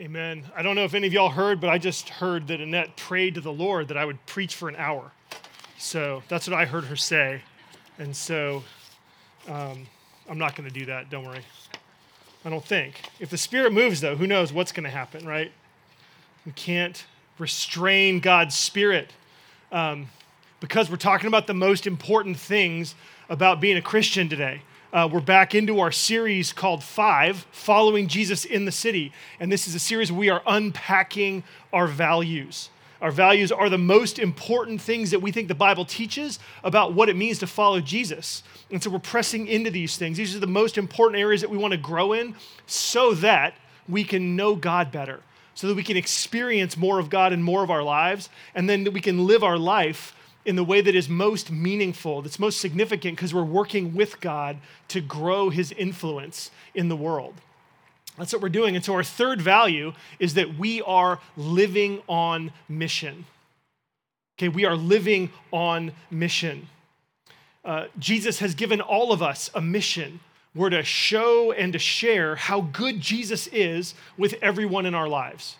Amen. I don't know if any of y'all heard, but I just heard that Annette prayed to the Lord that I would preach for an hour. So that's what I heard her say. And so I'm not going to do that. Don't worry. I don't think. If the Spirit moves, though, who knows what's going to happen, right? We can't restrain God's Spirit because we're talking about the most important things about being a Christian today. We're back into our series called 5, Following Jesus in the City. And this is a series where we are unpacking our values. Our values are the most important things that we think the Bible teaches about what it means to follow Jesus. And so we're pressing into these things. These are the most important areas that we want to grow in so that we can know God better, so that we can experience more of God in more of our lives, and then that we can live our life in the way that is most meaningful, that's most significant, because we're working with God to grow his influence in the world. That's what we're doing. And so our third value is that we are living on mission. Okay, we are living on mission. Jesus has given all of us a mission. We're to show and to share how good Jesus is with everyone in our lives.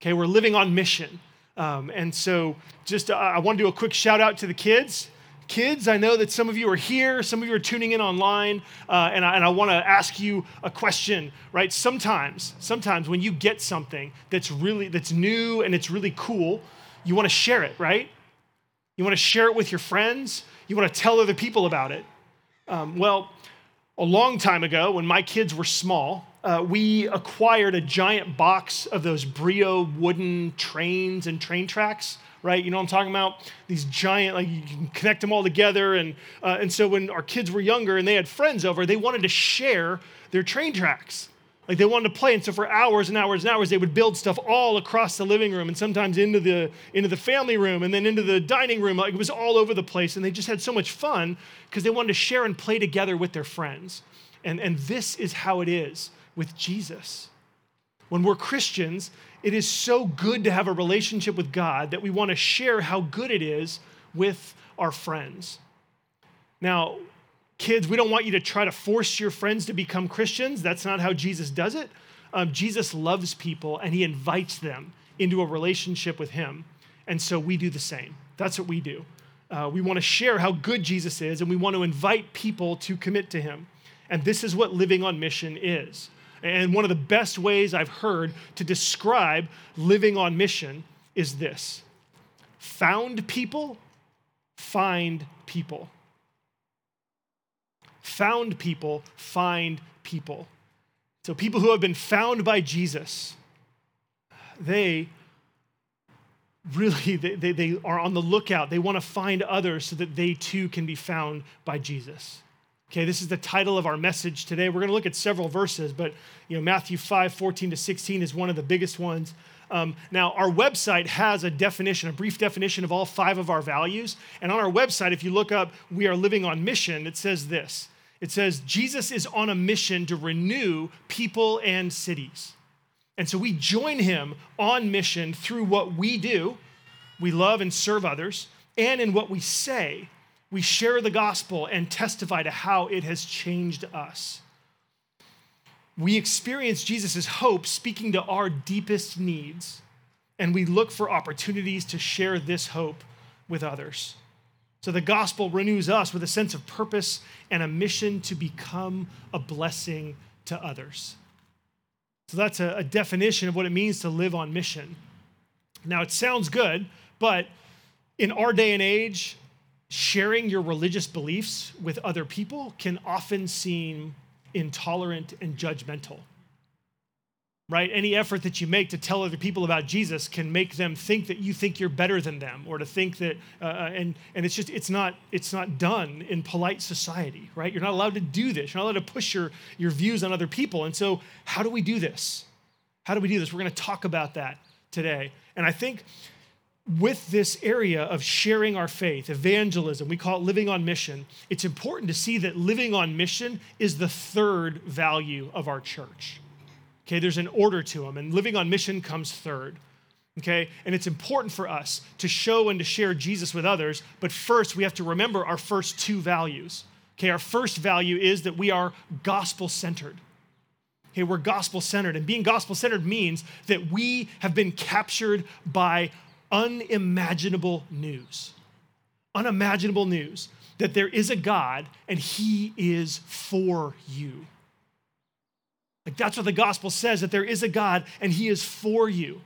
Okay, we're living on mission. And so just I want to do a quick shout out to the kids. Kids, I know that some of you are here, some of you are tuning in online, and I want to ask you a question, right? Sometimes when you get something that's new and it's really cool, you want to share it, right? You want to share it with your friends. You want to tell other people about it. Well, a long time ago when my kids were small, we acquired a giant box of those Brio wooden trains and train tracks, right? You know what I'm talking about? These giant, like you can connect them all together. And so when our kids were younger and they had friends over, they wanted to share their train tracks. Like they wanted to play. And so for hours and hours and hours, they would build stuff all across the living room and sometimes into the family room and then into the dining room. Like it was all over the place. And they just had so much fun because they wanted to share and play together with their friends. And this is how it is with Jesus. When we're Christians, it is so good to have a relationship with God that we want to share how good it is with our friends. Now, kids, we don't want you to try to force your friends to become Christians. That's not how Jesus does it. Jesus loves people and he invites them into a relationship with him. And so we do the same. That's what we do. We want to share how good Jesus is and we want to invite people to commit to him. And this is what living on mission is. And one of the best ways I've heard to describe living on mission is this: found people, find people. Found people, find people. So people who have been found by Jesus, they really, they are on the lookout. They want to find others so that they too can be found by Jesus. Okay, this is the title of our message today. We're going to look at several verses, but you know, Matthew 5:14-16 is one of the biggest ones. Now, our website has a brief definition of all 5 of our values. And on our website, if you look up, we are living on mission, it says this. It says, Jesus is on a mission to renew people and cities. And so we join him on mission through what we do. We love and serve others. And in what we say, we share the gospel and testify to how it has changed us. We experience Jesus' hope speaking to our deepest needs, and we look for opportunities to share this hope with others. So the gospel renews us with a sense of purpose and a mission to become a blessing to others. So that's a definition of what it means to live on mission. Now, it sounds good, but in our day and age, sharing your religious beliefs with other people can often seem intolerant and judgmental, right? Any effort that you make to tell other people about Jesus can make them think that you think you're better than them, or to think that, and it's just, it's not done in polite society, right? You're not allowed to do this. You're not allowed to push your views on other people. And so how do we do this? We're going to talk about that today. And I think with this area of sharing our faith, evangelism, we call it living on mission, it's important to see that living on mission is the third value of our church. Okay, there's an order to them, and living on mission comes third. Okay, and it's important for us to show and to share Jesus with others, but first we have to remember our first 2 values. Okay, our first value is that we are gospel-centered. Okay, we're gospel-centered. And being gospel-centered means that we have been captured by unimaginable news. Unimaginable news that there is a God and he is for you. Like that's what the gospel says, that there is a God and he is for you.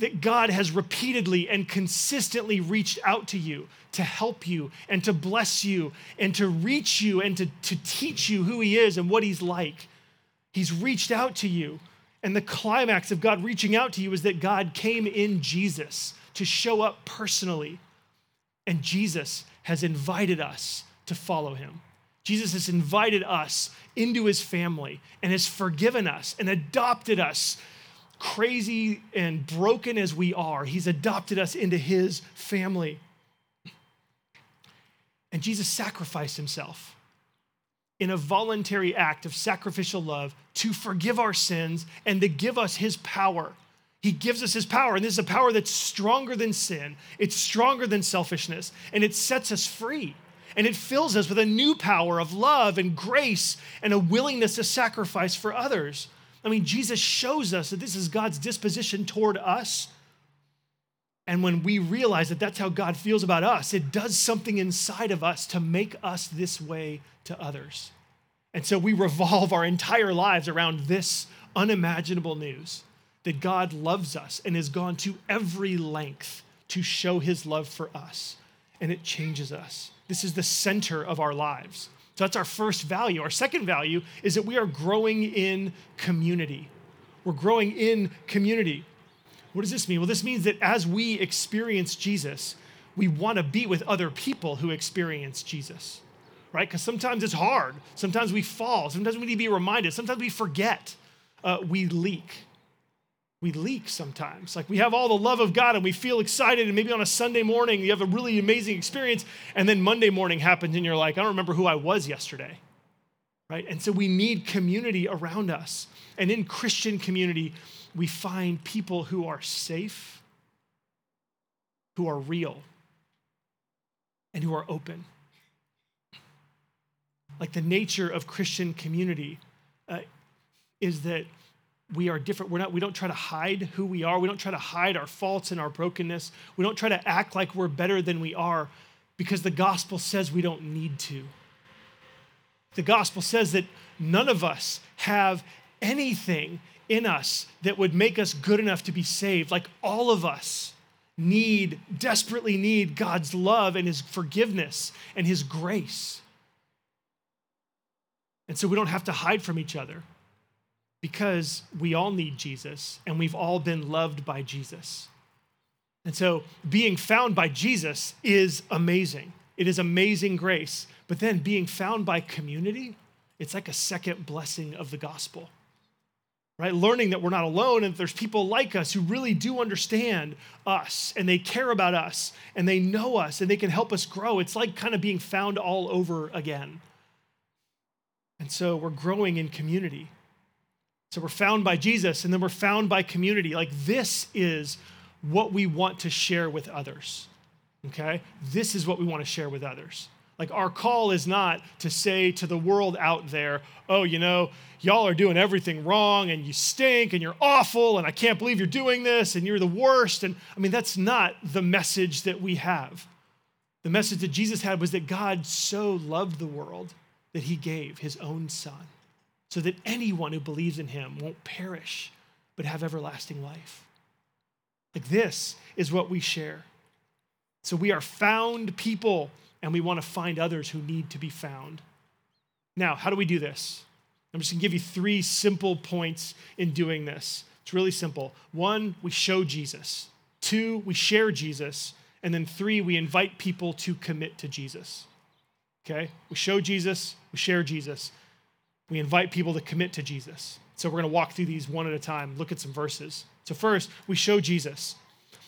That God has repeatedly and consistently reached out to you to help you and to bless you and to reach you and to teach you who he is and what he's like. He's reached out to you. And the climax of God reaching out to you is that God came in Jesus to show up personally. And Jesus has invited us to follow him. Jesus has invited us into his family and has forgiven us and adopted us. Crazy and broken as we are, he's adopted us into his family. And Jesus sacrificed himself in a voluntary act of sacrificial love to forgive our sins and to give us his power. He gives us his power, and this is a power that's stronger than sin. It's stronger than selfishness, and it sets us free. And it fills us with a new power of love and grace and a willingness to sacrifice for others. I mean, Jesus shows us that this is God's disposition toward us. And when we realize that that's how God feels about us, it does something inside of us to make us this way to others. And so we revolve our entire lives around this unimaginable news that God loves us and has gone to every length to show his love for us. And it changes us. This is the center of our lives. So that's our first value. Our second value is that we are growing in community. We're growing in community. What does this mean? Well, this means that as we experience Jesus, we want to be with other people who experience Jesus, right? Because sometimes it's hard. Sometimes we fall. Sometimes we need to be reminded. Sometimes we forget. We leak. We leak sometimes. Like we have all the love of God and we feel excited, and maybe on a Sunday morning you have a really amazing experience, and then Monday morning happens and you're like, I don't remember who I was yesterday, right? And so we need community around us. And in Christian community, we find people who are safe, who are real, and who are open. Like the nature of Christian community is that we are different. We don't try to hide who we are. We don't try to hide our faults and our brokenness. We don't try to act like we're better than we are, because the gospel says we don't need to. The gospel says that none of us have anything in us that would make us good enough to be saved. Like all of us desperately need God's love and his forgiveness and his grace. And so we don't have to hide from each other, because we all need Jesus and we've all been loved by Jesus. And so being found by Jesus is amazing. It is amazing grace. But then being found by community, it's like a second blessing of the gospel, right? Learning that we're not alone and that there's people like us who really do understand us and they care about us and they know us and they can help us grow. It's like kind of being found all over again. And so we're growing in community. So we're found by Jesus, and then we're found by community. Like this is what we want to share with others, okay? This is what we want to share with others. Like our call is not to say to the world out there, oh, you know, y'all are doing everything wrong, and you stink, and you're awful, and I can't believe you're doing this, and you're the worst. And I mean, that's not the message that we have. The message that Jesus had was that God so loved the world that he gave his own son, so that anyone who believes in him won't perish, but have everlasting life. Like this is what we share. So we are found people, and we want to find others who need to be found. Now, how do we do this? I'm just going to give you three simple points in doing this. It's really simple. 1, we show Jesus. 2, we share Jesus. And then 3, we invite people to commit to Jesus. Okay? We show Jesus, we share Jesus. We invite people to commit to Jesus. So we're going to walk through these one at a time, look at some verses. So first, we show Jesus.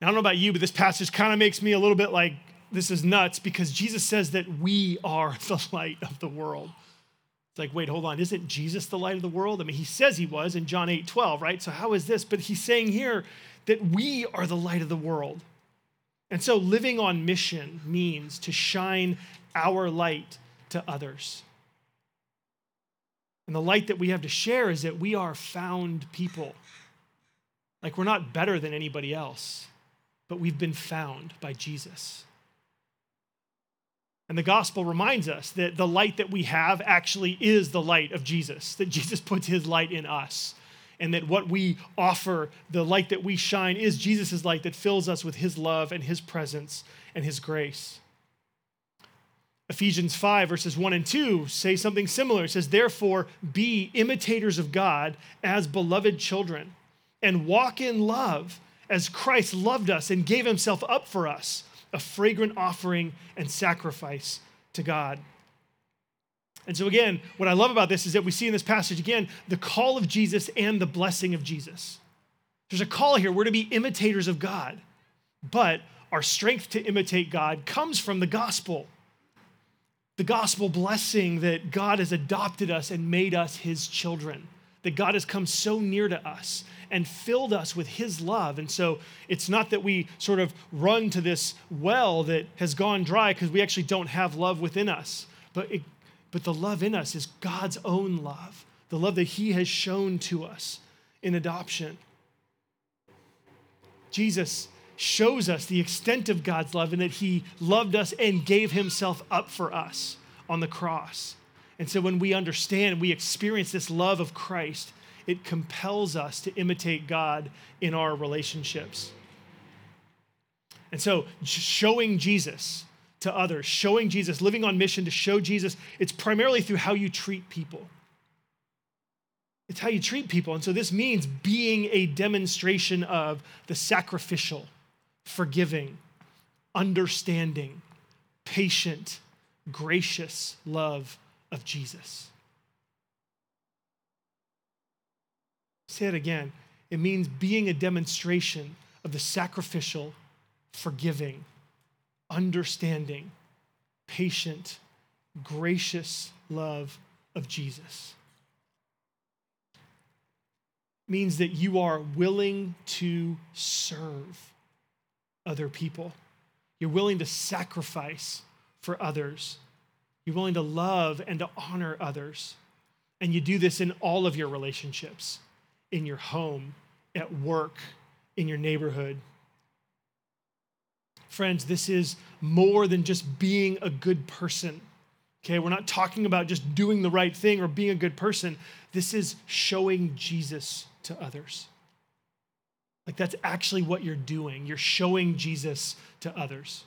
Now, I don't know about you, but this passage kind of makes me a little bit like, this is nuts, because Jesus says that we are the light of the world. It's like, wait, hold on. Isn't Jesus the light of the world? I mean, he says he was in John 8:12, right? So how is this? But he's saying here that we are the light of the world. And so living on mission means to shine our light to others. And the light that we have to share is that we are found people. Like, we're not better than anybody else, but we've been found by Jesus. And the gospel reminds us that the light that we have actually is the light of Jesus, that Jesus puts his light in us, and that what we offer, the light that we shine, is Jesus' light that fills us with his love and his presence and his grace. Ephesians 5, verses 1 and 2 say something similar. It says, therefore, be imitators of God as beloved children, and walk in love as Christ loved us and gave himself up for us, a fragrant offering and sacrifice to God. And so again, what I love about this is that we see in this passage, again, the call of Jesus and the blessing of Jesus. There's a call here. We're to be imitators of God, but our strength to imitate God comes from the gospel blessing that God has adopted us and made us his children, that God has come so near to us and filled us with his love. And so it's not that we sort of run to this well that has gone dry because we actually don't have love within us, but the love in us is God's own love, the love that he has shown to us in adoption. Jesus shows us the extent of God's love and that he loved us and gave himself up for us on the cross. And so when we understand, we experience this love of Christ, it compels us to imitate God in our relationships. And so showing Jesus to others, showing Jesus, living on mission to show Jesus, it's primarily through how you treat people. It's how you treat people. And so this means being a demonstration of the sacrificial, forgiving, understanding, patient, gracious love of Jesus. Say it again. It means being a demonstration of the sacrificial, forgiving, understanding, patient, gracious love of Jesus. It means that you are willing to serve other people. You're willing to sacrifice for others. You're willing to love and to honor others. And you do this in all of your relationships, in your home, at work, in your neighborhood. Friends, this is more than just being a good person. Okay, we're not talking about just doing the right thing or being a good person. This is showing Jesus to others. Like, that's actually what you're doing. You're showing Jesus to others.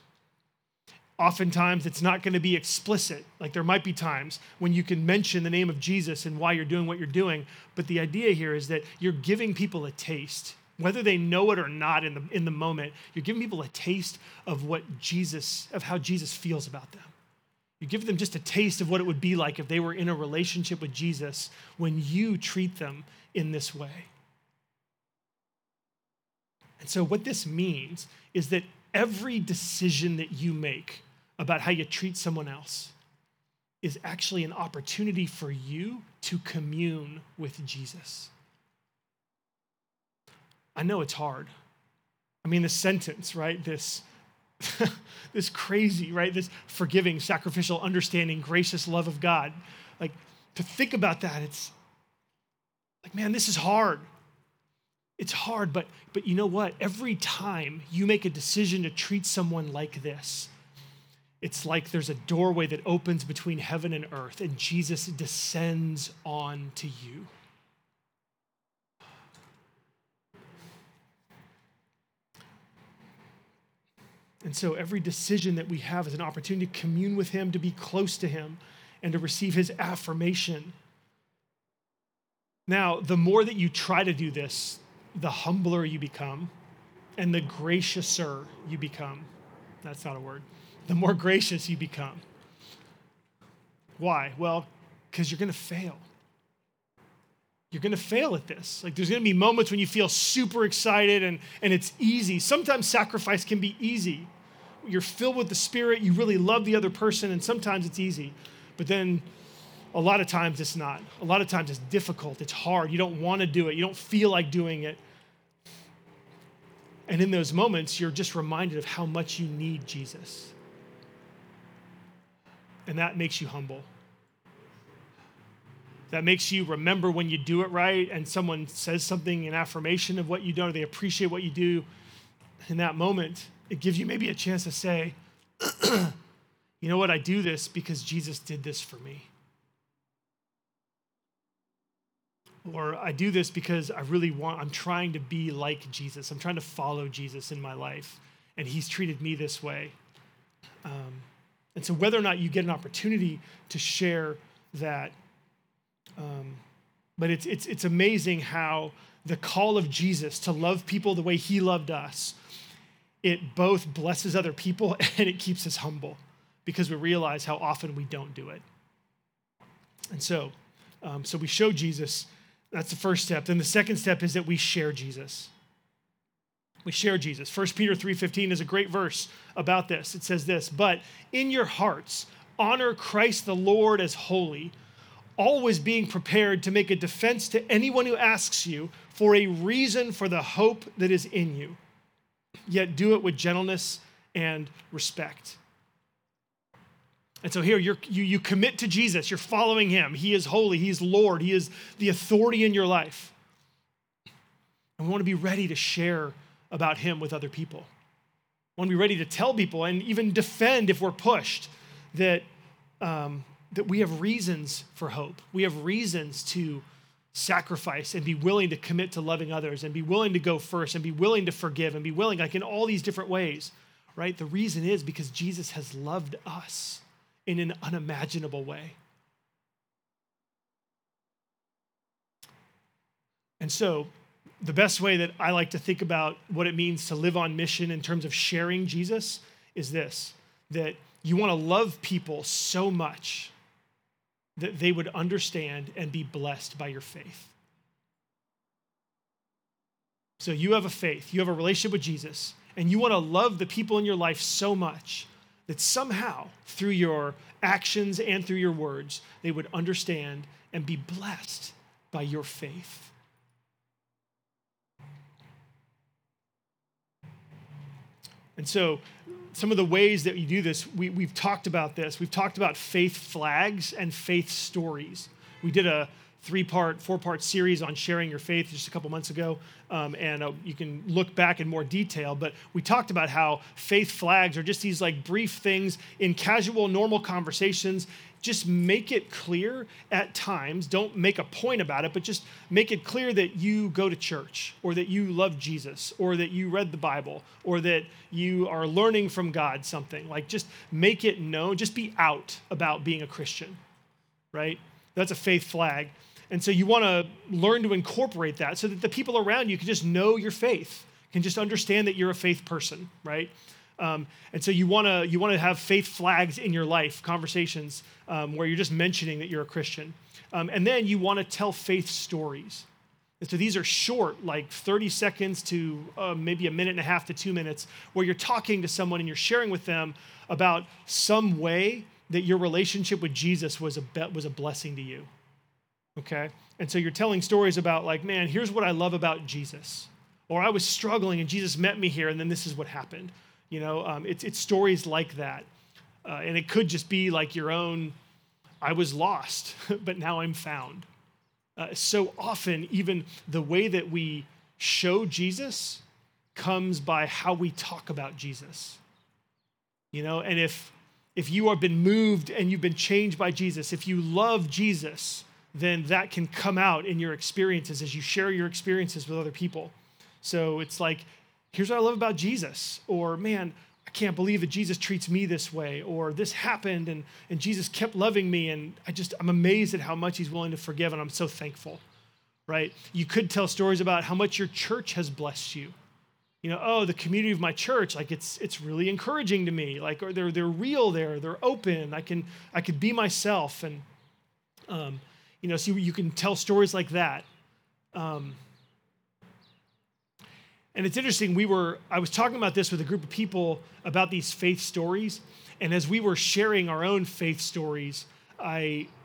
Oftentimes, it's not going to be explicit. Like, there might be times when you can mention the name of Jesus and why you're doing what you're doing, but the idea here is that you're giving people a taste, whether they know it or not in the moment. You're giving people a taste of how Jesus feels about them. You give them just a taste of what it would be like if they were in a relationship with Jesus when you treat them in this way. And so what this means is that every decision that you make about how you treat someone else is actually an opportunity for you to commune with Jesus. I know it's hard. I mean, the sentence, right? This crazy, right? This forgiving, sacrificial, understanding, gracious love of God. Like, to think about that, it's like, man, this is hard. It's hard, but you know what? Every time you make a decision to treat someone like this, it's like there's a doorway that opens between heaven and earth, and Jesus descends on to you. And so every decision that we have is an opportunity to commune with him, to be close to him, and to receive his affirmation. Now, the more that you try to do this, the humbler you become and the graciouser you become. That's not a word. The more gracious you become. Why? Well, because you're going to fail. you're going to fail at this. Like, there's going to be moments when you feel super excited and it's easy. Sometimes sacrifice can be easy. You're filled with the Spirit. You really love the other person, and sometimes it's easy. But then a lot of times it's not. A lot of times it's difficult. It's hard. You don't want to do it. You don't feel like doing it. And in those moments, you're just reminded of how much you need Jesus. And that makes you humble. That makes you remember when you do it right and someone says something in affirmation of what you do, or they appreciate what you do. In that moment, it gives you maybe a chance to say, you know what, I do this because Jesus did this for me. Or I do this because I'm trying to be like Jesus. I'm trying to follow Jesus in my life, and he's treated me this way. And so whether or not you get an opportunity to share that, but it's amazing how the call of Jesus to love people the way he loved us, it both blesses other people and it keeps us humble because we realize how often we don't do it. And so we show Jesus. That's the first step. Then the second step is that we share Jesus. We share Jesus. 1 Peter 3:15 is a great verse about this. It says this, "But in your hearts, honor Christ the Lord as holy, always being prepared to make a defense to anyone who asks you for a reason for the hope that is in you. Yet do it with gentleness and respect." And so here, you commit to Jesus. You're following him. He is holy. He is Lord. He is the authority in your life. And we want to be ready to share about him with other people. We want to be ready to tell people and even defend if we're pushed that that we have reasons for hope. We have reasons to sacrifice and be willing to commit to loving others and be willing to go first and be willing to forgive and be willing, like in all these different ways, right? The reason is because Jesus has loved us in an unimaginable way. And so the best way that I like to think about what it means to live on mission in terms of sharing Jesus is this, that you want to love people so much that they would understand and be blessed by your faith. So you have a faith, you have a relationship with Jesus, and you want to love the people in your life so much that somehow through your actions and through your words, they would understand and be blessed by your faith. And so some of the ways that you do this, we've talked about this. We've talked about faith flags and faith stories. We did a 4-part series on sharing your faith just a couple months ago, and you can look back in more detail, but we talked about how faith flags are just these like brief things in casual, normal conversations. Just make it clear at times, don't make a point about it, but just make it clear that you go to church or that you love Jesus or that you read the Bible or that you are learning from God something. Like just make it known, just be out about being a Christian, right? That's a faith flag. And so you want to learn to incorporate that so that the people around you can just know your faith, can just understand that you're a faith person, right? And so you want to have faith flags in your life, conversations where you're just mentioning that you're a Christian. And then you want to tell faith stories. And so these are short, like 30 seconds to maybe a minute and a half to 2 minutes, where you're talking to someone and you're sharing with them about some way that your relationship with Jesus was a blessing to you. Okay? And so you're telling stories about like, man, here's what I love about Jesus. Or I was struggling and Jesus met me here and then this is what happened. You know, it's stories like that. And it could just be like your own, I was lost, but now I'm found. So often, even the way that we show Jesus comes by how we talk about Jesus. You know, and if you have been moved and you've been changed by Jesus, if you love Jesus, then that can come out in your experiences as you share your experiences with other people. So it's like, here's what I love about Jesus, or man, I can't believe that Jesus treats me this way, or this happened and Jesus kept loving me and I'm amazed at how much he's willing to forgive and I'm so thankful, right? You could tell stories about how much your church has blessed you. You know, oh, the community of my church, like it's really encouraging to me. Like, or they're real there, they're open. I could be myself, and you know, so you can tell stories like that. And it's interesting, I was talking about this with a group of people about these faith stories, and as we were sharing our own faith stories,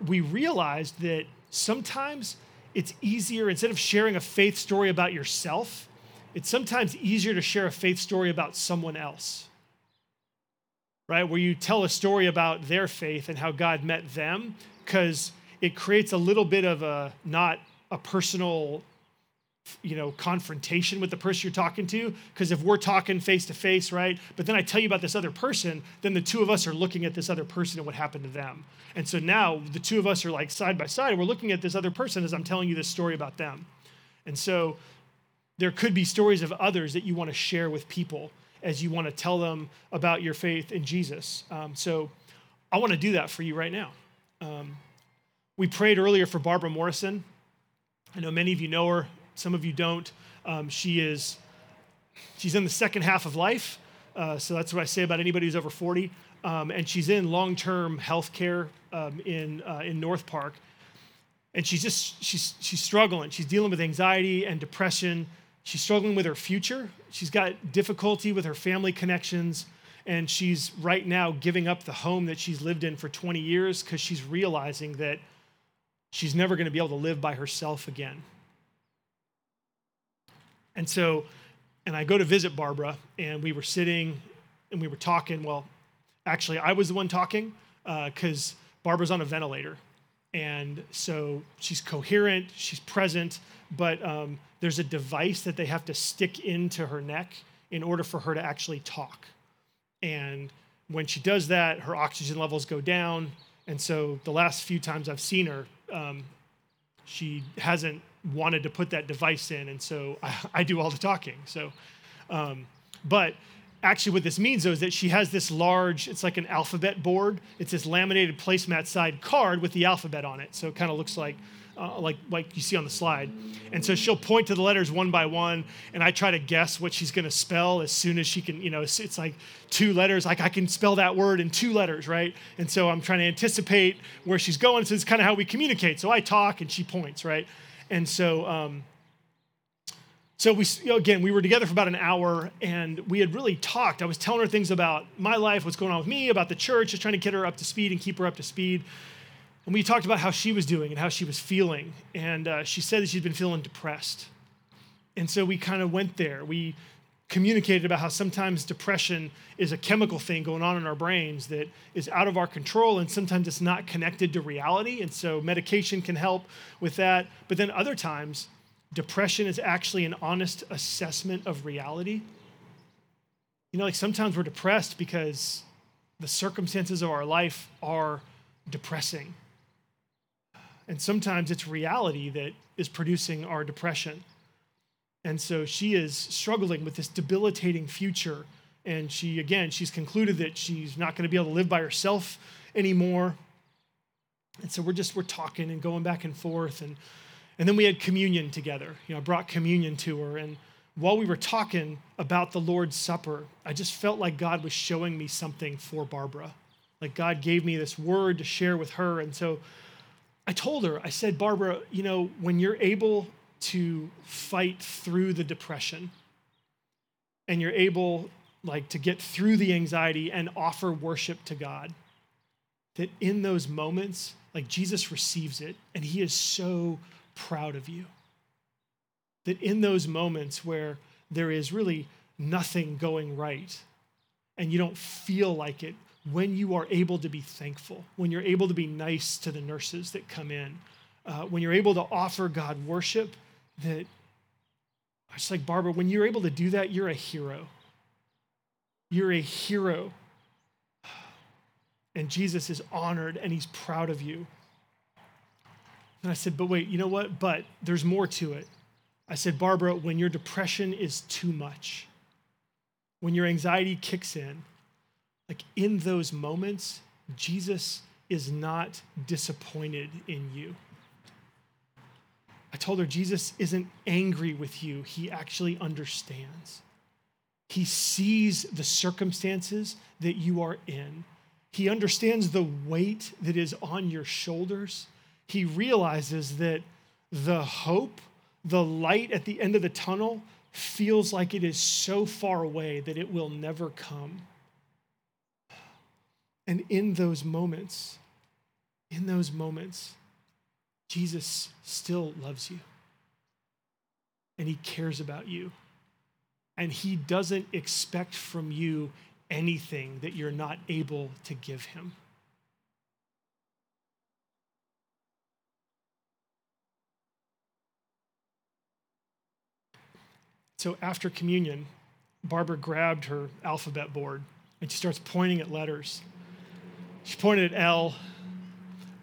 we realized that sometimes it's easier, instead of sharing a faith story about yourself, it's sometimes easier to share a faith story about someone else, right? Where you tell a story about their faith and how God met them, because it creates a little bit of not a personal confrontation with the person you're talking to, because if we're talking face to face, right? But then I tell you about this other person, then the two of us are looking at this other person and what happened to them. And so now the two of us are like side by side, and we're looking at this other person as I'm telling you this story about them. And so there could be stories of others that you want to share with people as you want to tell them about your faith in Jesus. So I want to do that for you right now. We prayed earlier for Barbara Morrison. I know many of you know her. Some of you don't. She's in the second half of life. So that's what I say about anybody who's over 40. And she's in long-term health care in North Park. And she's struggling. She's dealing with anxiety and depression. She's struggling with her future. She's got difficulty with her family connections. And she's right now giving up the home that she's lived in for 20 years because she's realizing that she's never going to be able to live by herself again. And so, I go to visit Barbara, and we were sitting and we were talking. Well, actually, I was the one talking because Barbara's on a ventilator. And so she's coherent, she's present, but there's a device that they have to stick into her neck in order for her to actually talk. And when she does that, her oxygen levels go down. And so the last few times I've seen her, she hasn't wanted to put that device in, and so I do all the talking. So, but actually what this means, though, is that she has this large, it's like an alphabet board. It's this laminated placemat side card with the alphabet on it, so it kind of looks like you see on the slide. And so she'll point to the letters one by one, and I try to guess what she's going to spell as soon as she can, it's like two letters, like I can spell that word in two letters, right? And so I'm trying to anticipate where she's going, so it's kind of how we communicate. So I talk, and she points, right? And so, we were together for about an hour, and we had really talked. I was telling her things about my life, what's going on with me, about the church, just trying to get her up to speed and keep her up to speed. And we talked about how she was doing and how she was feeling. And she said that she'd been feeling depressed. And so we kind of went there. We communicated about how sometimes depression is a chemical thing going on in our brains that is out of our control, and sometimes it's not connected to reality. And so medication can help with that. But then other times, depression is actually an honest assessment of reality. Like sometimes we're depressed because the circumstances of our life are depressing. And sometimes it's reality that is producing our depression. And so she is struggling with this debilitating future. And she's concluded that she's not going to be able to live by herself anymore. And so we're talking and going back and forth. And then we had communion together. I brought communion to her. And while we were talking about the Lord's Supper, I just felt like God was showing me something for Barbara. Like God gave me this word to share with her. And so I told her, I said, Barbara, when you're able to fight through the depression and you're able to get through the anxiety and offer worship to God, that in those moments, Jesus receives it and he is so proud of you. That in those moments where there is really nothing going right and you don't feel like it, when you are able to be thankful, when you're able to be nice to the nurses that come in, when you're able to offer God worship, that it's like, Barbara, when you're able to do that, you're a hero. You're a hero. And Jesus is honored and he's proud of you. And I said, but wait, you know what? But there's more to it. I said, Barbara, when your depression is too much, when your anxiety kicks in, in those moments, Jesus is not disappointed in you. I told her Jesus isn't angry with you. He actually understands. He sees the circumstances that you are in. He understands the weight that is on your shoulders. He realizes that the hope the light at the end of the tunnel feels like it is so far away that it will never come. And in those moments, Jesus still loves you. And he cares about you. And he doesn't expect from you anything that you're not able to give him. So after communion, Barbara grabbed her alphabet board and she starts pointing at letters. She pointed at L,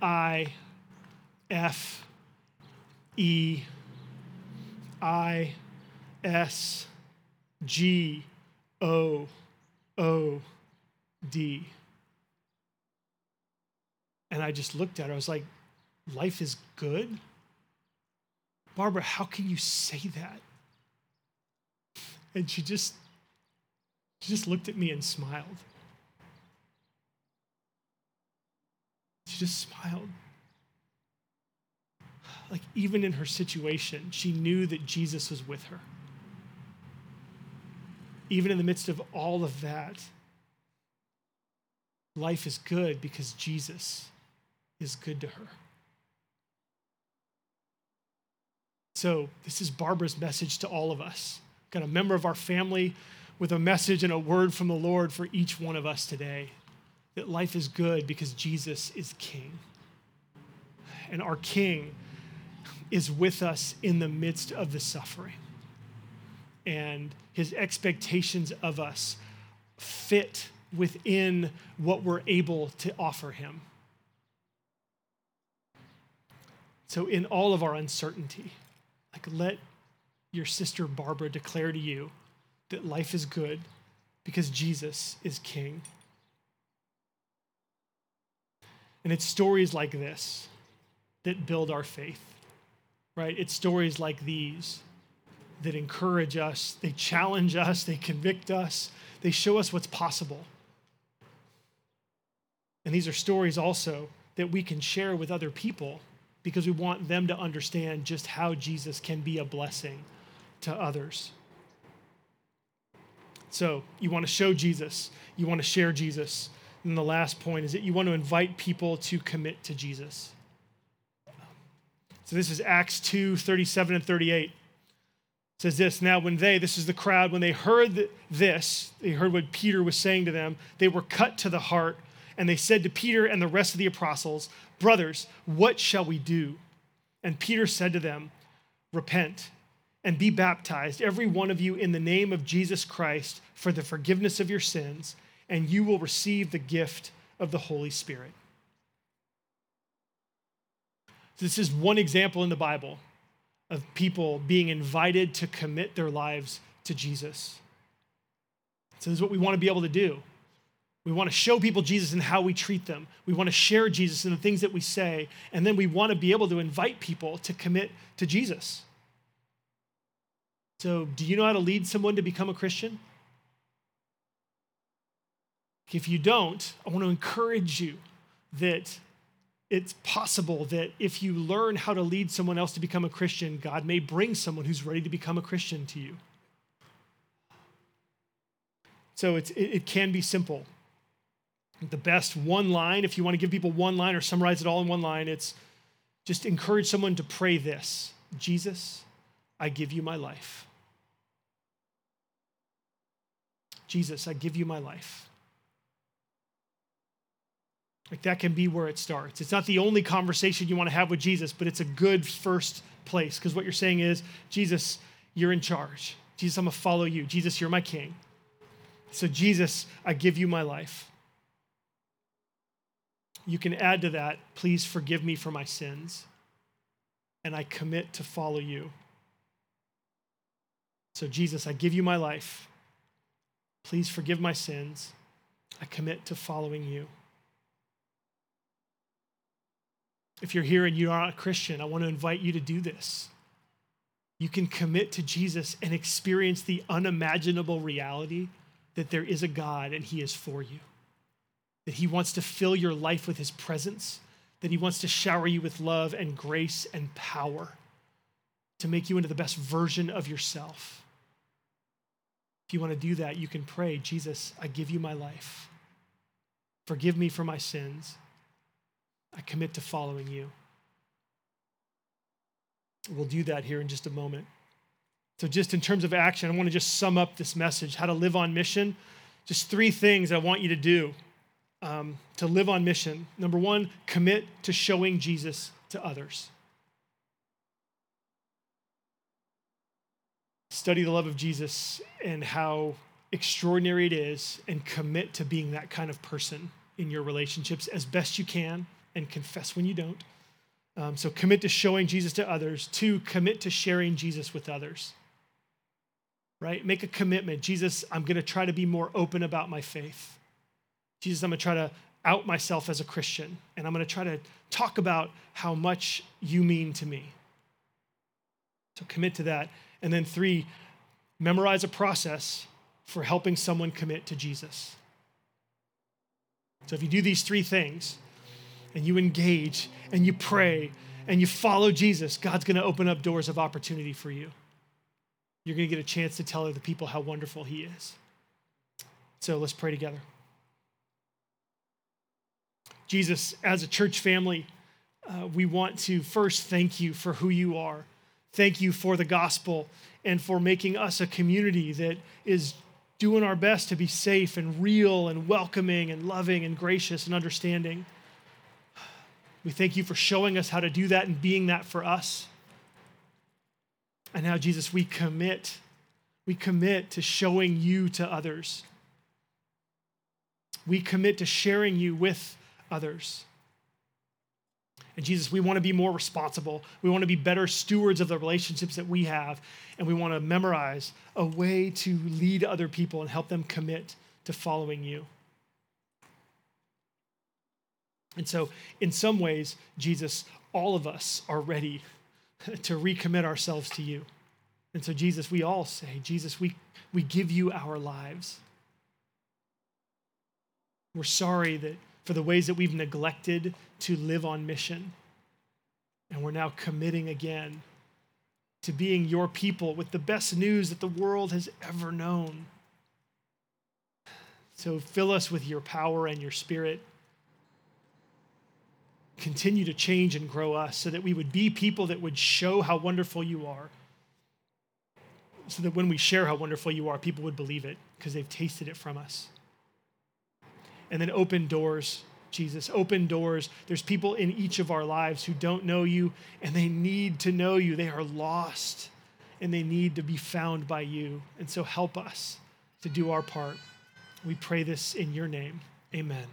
I, F, E, I, S, G, O, O, D. And I just looked at her. I was like, life is good? Barbara, how can you say that? And she just looked at me and smiled. She just smiled. Like, even in her situation, she knew that Jesus was with her. Even in the midst of all of that, life is good because Jesus is good to her. So this is Barbara's message to all of us. Got a member of our family with a message and a word from the Lord for each one of us today, that life is good because Jesus is King. And our King is with us in the midst of the suffering. And his expectations of us fit within what we're able to offer him. So in all of our uncertainty, like, let your sister Barbara declare to you that life is good because Jesus is King. And it's stories like this that build our faith, right? It's stories like these that encourage us, they challenge us, they convict us, they show us what's possible. And these are stories also that we can share with other people because we want them to understand just how Jesus can be a blessing to others. So you want to show Jesus, you want to share Jesus. And the last point is that you want to invite people to commit to Jesus. So this is Acts 2:37-38. It says this, now when this is the crowd, when they heard this, they heard what Peter was saying to them, they were cut to the heart, and they said to Peter and the rest of the apostles, brothers, what shall we do? And Peter said to them, repent and be baptized, every one of you, in the name of Jesus Christ for the forgiveness of your sins, and you will receive the gift of the Holy Spirit. This is one example in the Bible of people being invited to commit their lives to Jesus. So this is what we want to be able to do. We want to show people Jesus in how we treat them. We want to share Jesus in the things that we say. And then we want to be able to invite people to commit to Jesus. So do you know how to lead someone to become a Christian? If you don't, I want to encourage you that it's possible that if you learn how to lead someone else to become a Christian, God may bring someone who's ready to become a Christian to you. So it can be simple. The best one line, if you want to give people one line or summarize it all in one line, it's just encourage someone to pray this: Jesus, I give you my life. Jesus, I give you my life. Like, that can be where it starts. It's not the only conversation you want to have with Jesus, but it's a good first place, because what you're saying is, Jesus, you're in charge. Jesus, I'm going to follow you. Jesus, you're my King. So Jesus, I give you my life. You can add to that, please forgive me for my sins, and I commit to follow you. So Jesus, I give you my life. Please forgive my sins. I commit to following you. If you're here and you are not a Christian, I want to invite you to do this. You can commit to Jesus and experience the unimaginable reality that there is a God and he is for you, that he wants to fill your life with his presence, that he wants to shower you with love and grace and power, to make you into the best version of yourself. If you want to do that, you can pray, Jesus, I give you my life. Forgive me for my sins. I commit to following you. We'll do that here in just a moment. So just in terms of action, I want to just sum up this message, how to live on mission. Just three things I want you to do to live on mission. Number one, commit to showing Jesus to others. Study the love of Jesus and how extraordinary it is, and commit to being that kind of person in your relationships as best you can, and confess when you don't. So commit to showing Jesus to others. Two, commit to sharing Jesus with others. Right? Make a commitment. Jesus, I'm going to try to be more open about my faith. Jesus, I'm going to try to out myself as a Christian, and I'm going to try to talk about how much you mean to me. So commit to that. And then three, memorize a process for helping someone commit to Jesus. So if you do these three things, and you engage, and you pray, and you follow Jesus, God's going to open up doors of opportunity for you. You're going to get a chance to tell other people how wonderful he is. So let's pray together. Jesus, as a church family, we want to first thank you for who you are. Thank you for the gospel and for making us a community that is doing our best to be safe and real and welcoming and loving and gracious and understanding. We thank you for showing us how to do that and being that for us. And now, Jesus, we commit to showing you to others. We commit to sharing you with others. And Jesus, we want to be more responsible. We want to be better stewards of the relationships that we have. And we want to memorize a way to lead other people and help them commit to following you. And so in some ways, Jesus, all of us are ready to recommit ourselves to you. And so Jesus, we all say, Jesus, we give you our lives. We're sorry that for the ways that we've neglected to live on mission. And we're now committing again to being your people with the best news that the world has ever known. So fill us with your power and your spirit. Continue to change and grow us so that we would be people that would show how wonderful you are. So that when we share how wonderful you are, people would believe it because they've tasted it from us. And then open doors, Jesus, open doors. There's people in each of our lives who don't know you and they need to know you. They are lost and they need to be found by you. And so help us to do our part. We pray this in your name. Amen.